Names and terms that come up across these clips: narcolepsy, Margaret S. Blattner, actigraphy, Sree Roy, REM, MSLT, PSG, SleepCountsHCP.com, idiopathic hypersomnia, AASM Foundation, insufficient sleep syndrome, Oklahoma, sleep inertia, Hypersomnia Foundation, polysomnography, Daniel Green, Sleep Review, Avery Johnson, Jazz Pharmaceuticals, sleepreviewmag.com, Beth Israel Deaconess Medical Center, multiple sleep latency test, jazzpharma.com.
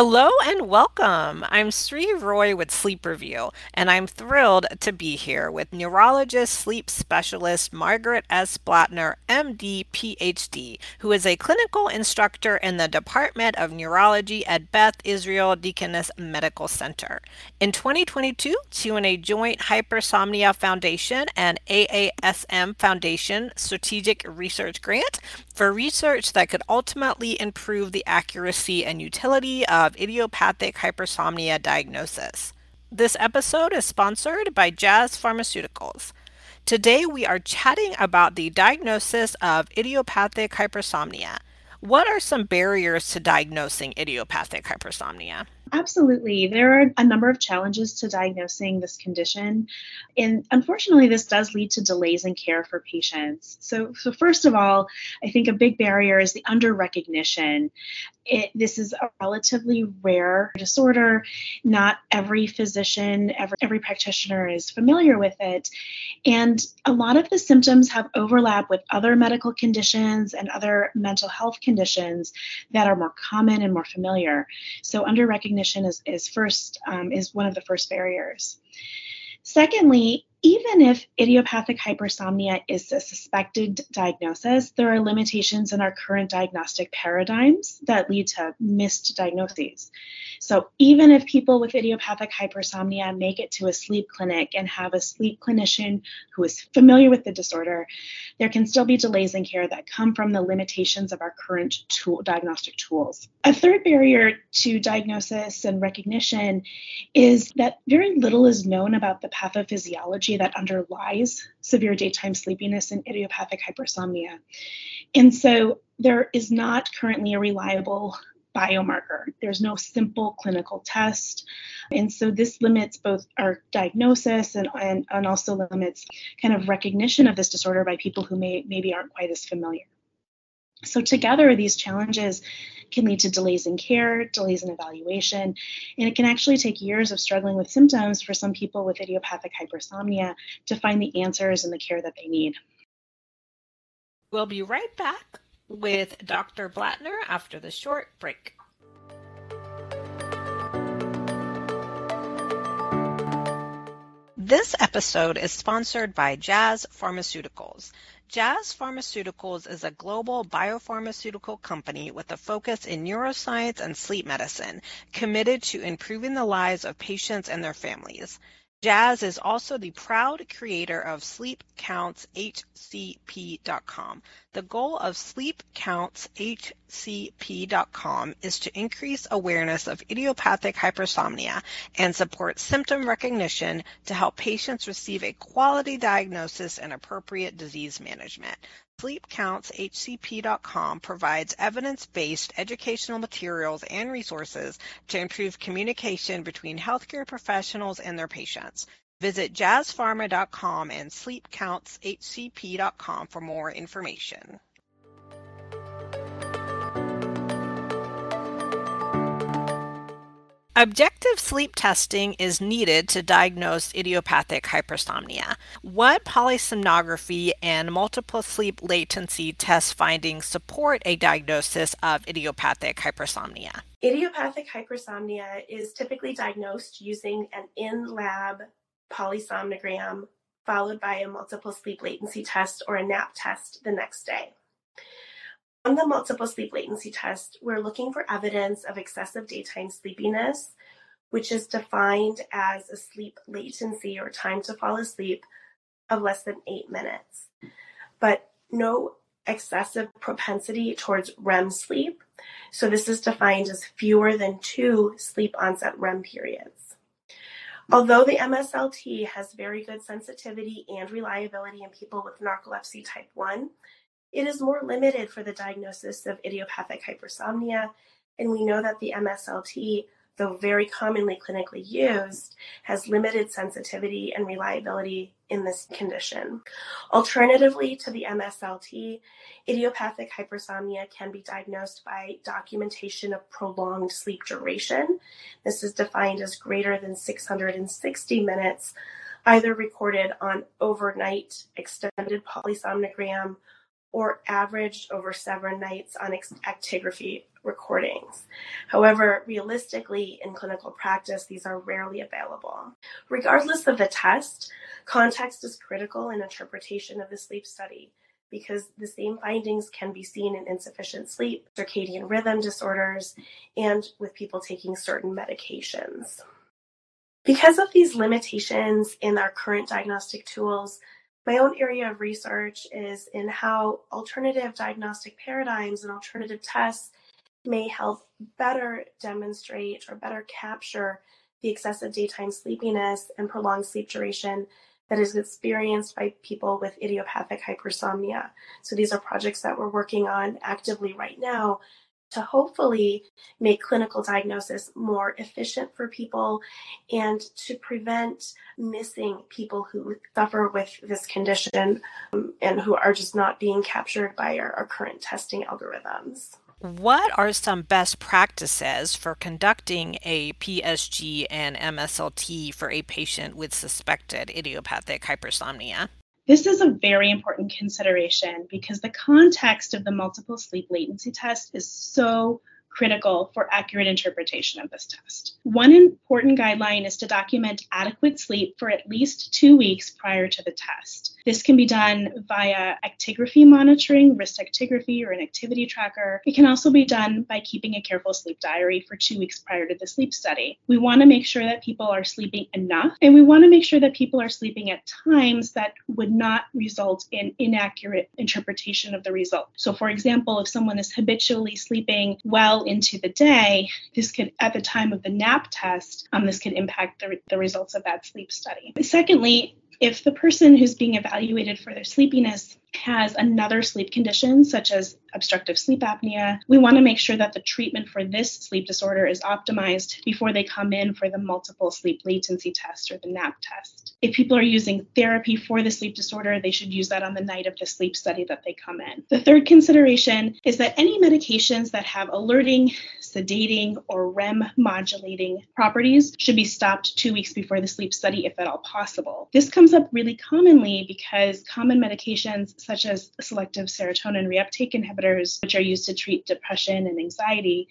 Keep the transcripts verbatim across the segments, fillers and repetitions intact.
Hello and welcome. I'm Sree Roy with Sleep Review, and I'm thrilled to be here with neurologist, sleep specialist Margaret S. Blattner, M D, P H D, who is a clinical instructor in the Department of Neurology at Beth Israel Deaconess Medical Center. In twenty twenty-two, she won a joint Hypersomnia Foundation and A A S M Foundation strategic research grant for research that could ultimately improve the accuracy and utility of of idiopathic hypersomnia diagnosis. This episode is sponsored by Jazz Pharmaceuticals. Today we are chatting about the diagnosis of idiopathic hypersomnia. What are some barriers to diagnosing idiopathic hypersomnia? Absolutely. There are a number of challenges to diagnosing this condition. And unfortunately, this does lead to delays in care for patients. So, so first of all, I think a big barrier is the under-recognition. It, this is a relatively rare disorder. Not every physician, every, every practitioner is familiar with it. And a lot of the symptoms have overlap with other medical conditions and other mental health conditions that are more common and more familiar. So under-recognition Is, is first um, is one of the first barriers. Secondly, even if idiopathic hypersomnia is a suspected diagnosis, there are limitations in our current diagnostic paradigms that lead to missed diagnoses. So even if people with idiopathic hypersomnia make it to a sleep clinic and have a sleep clinician who is familiar with the disorder, there can still be delays in care that come from the limitations of our current tool, diagnostic tools. A third barrier to diagnosis and recognition is that very little is known about the pathophysiology that underlies severe daytime sleepiness and idiopathic hypersomnia. And so there is not currently a reliable biomarker. There's no simple clinical test. And so this limits both our diagnosis and, and, and also limits kind of recognition of this disorder by people who may maybe aren't quite as familiar. So together, these challenges can lead to delays in care, delays in evaluation, and it can actually take years of struggling with symptoms for some people with idiopathic hypersomnia to find the answers and the care that they need. We'll be right back with Doctor Blattner after the short break. This episode is sponsored by Jazz Pharmaceuticals. Jazz Pharmaceuticals is a global biopharmaceutical company with a focus in neuroscience and sleep medicine, committed to improving the lives of patients and their families. Jazz is also the proud creator of Sleep Counts H C P dot com. The goal of Sleep Counts H C P dot com is to increase awareness of idiopathic hypersomnia and support symptom recognition to help patients receive a quality diagnosis and appropriate disease management. Sleep Counts H C P dot com provides evidence-based educational materials and resources to improve communication between healthcare professionals and their patients. Visit jazz pharma dot com and sleep counts H C P dot com for more information. Objective sleep testing is needed to diagnose idiopathic hypersomnia. What polysomnography and multiple sleep latency test findings support a diagnosis of idiopathic hypersomnia? Idiopathic hypersomnia is typically diagnosed using an in-lab polysomnogram followed by a multiple sleep latency test or a nap test the next day. On the multiple sleep latency test, we're looking for evidence of excessive daytime sleepiness, which is defined as a sleep latency or time to fall asleep of less than eight minutes, but no excessive propensity towards R E M sleep. So this is defined as fewer than two sleep onset R E M periods. Although the M S L T has very good sensitivity and reliability in people with narcolepsy type one, it is more limited for the diagnosis of idiopathic hypersomnia, and we know that the M S L T, though very commonly clinically used, has limited sensitivity and reliability in this condition. Alternatively to the M S L T, idiopathic hypersomnia can be diagnosed by documentation of prolonged sleep duration. This is defined as greater than six hundred sixty minutes, either recorded on overnight extended polysomnogram or averaged over several nights on actigraphy recordings. However, realistically, in clinical practice, these are rarely available. Regardless of the test, context is critical in interpretation of the sleep study, because the same findings can be seen in insufficient sleep, circadian rhythm disorders, and with people taking certain medications. Because of these limitations in our current diagnostic tools, my own area of research is in how alternative diagnostic paradigms and alternative tests may help better demonstrate or better capture the excessive daytime sleepiness and prolonged sleep duration that is experienced by people with idiopathic hypersomnia. So these are projects that we're working on actively right now to hopefully make clinical diagnosis more efficient for people and to prevent missing people who suffer with this condition and who are just not being captured by our, our current testing algorithms. What are some best practices for conducting a P S G and M S L T for a patient with suspected idiopathic hypersomnia? This is a very important consideration because the context of the multiple sleep latency test is so critical for accurate interpretation of this test. One important guideline is to document adequate sleep for at least two weeks prior to the test. This can be done via actigraphy monitoring, wrist actigraphy, or an activity tracker. It can also be done by keeping a careful sleep diary for two weeks prior to the sleep study. We want to make sure that people are sleeping enough, and we want to make sure that people are sleeping at times that would not result in inaccurate interpretation of the result. So, for example, if someone is habitually sleeping well into the day, this could, at the time of the nap test, um, this could impact the, the results of that sleep study. Secondly, if the person who's being evaluated for their sleepiness has another sleep condition, such as obstructive sleep apnea, we want to make sure that the treatment for this sleep disorder is optimized before they come in for the multiple sleep latency test or the nap test. If people are using therapy for the sleep disorder, they should use that on the night of the sleep study that they come in. The third consideration is that any medications that have alerting, sedating, or R E M modulating properties should be stopped two weeks before the sleep study, if at all possible. This comes up really commonly because common medications such as selective serotonin reuptake inhibitors, which are used to treat depression and anxiety,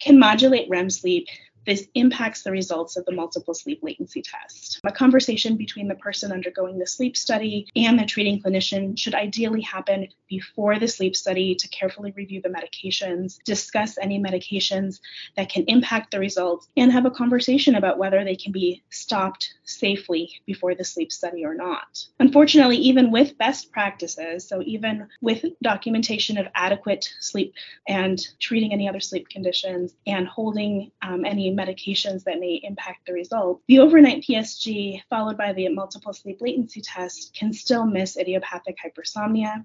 can modulate R E M sleep. This impacts the results of the multiple sleep latency test. A conversation between the person undergoing the sleep study and the treating clinician should ideally happen before the sleep study to carefully review the medications, discuss any medications that can impact the results, and have a conversation about whether they can be stopped safely before the sleep study or not. Unfortunately, even with best practices, so even with documentation of adequate sleep and treating any other sleep conditions and holding um, any medications that may impact the result, the overnight P S G followed by the multiple sleep latency test can still miss idiopathic hypersomnia.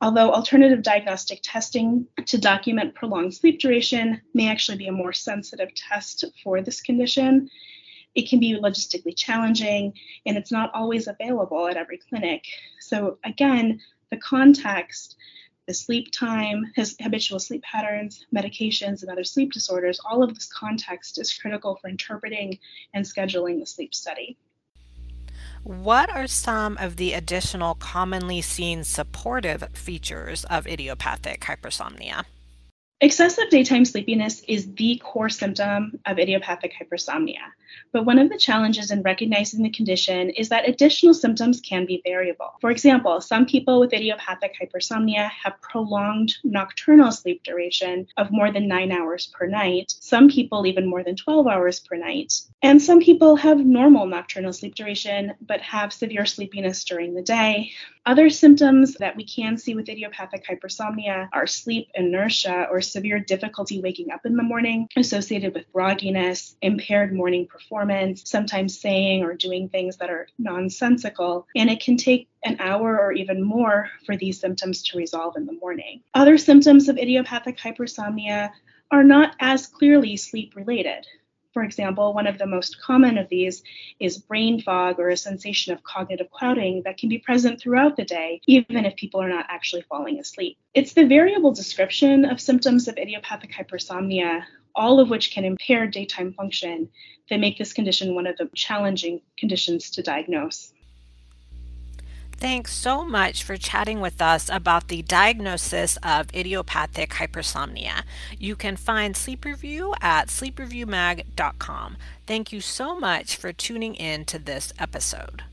Although alternative diagnostic testing to document prolonged sleep duration may actually be a more sensitive test for this condition, it can be logistically challenging and it's not always available at every clinic. So again, the context, the sleep time, his habitual sleep patterns, medications, and other sleep disorders, all of this context is critical for interpreting and scheduling the sleep study. What are some of the additional commonly seen supportive features of idiopathic hypersomnia? Excessive daytime sleepiness is the core symptom of idiopathic hypersomnia, but one of the challenges in recognizing the condition is that additional symptoms can be variable. For example, some people with idiopathic hypersomnia have prolonged nocturnal sleep duration of more than nine hours per night, some people even more than twelve hours per night, and some people have normal nocturnal sleep duration but have severe sleepiness during the day. Other symptoms that we can see with idiopathic hypersomnia are sleep inertia or severe difficulty waking up in the morning associated with grogginess, impaired morning performance, sometimes saying or doing things that are nonsensical, and it can take an hour or even more for these symptoms to resolve in the morning. Other symptoms of idiopathic hypersomnia are not as clearly sleep-related. For example, one of the most common of these is brain fog or a sensation of cognitive clouding that can be present throughout the day, even if people are not actually falling asleep. It's the variable description of symptoms of idiopathic hypersomnia, all of which can impair daytime function, that make this condition one of the challenging conditions to diagnose. Thanks so much for chatting with us about the diagnosis of idiopathic hypersomnia. You can find Sleep Review at sleep review mag dot com. Thank you so much for tuning in to this episode.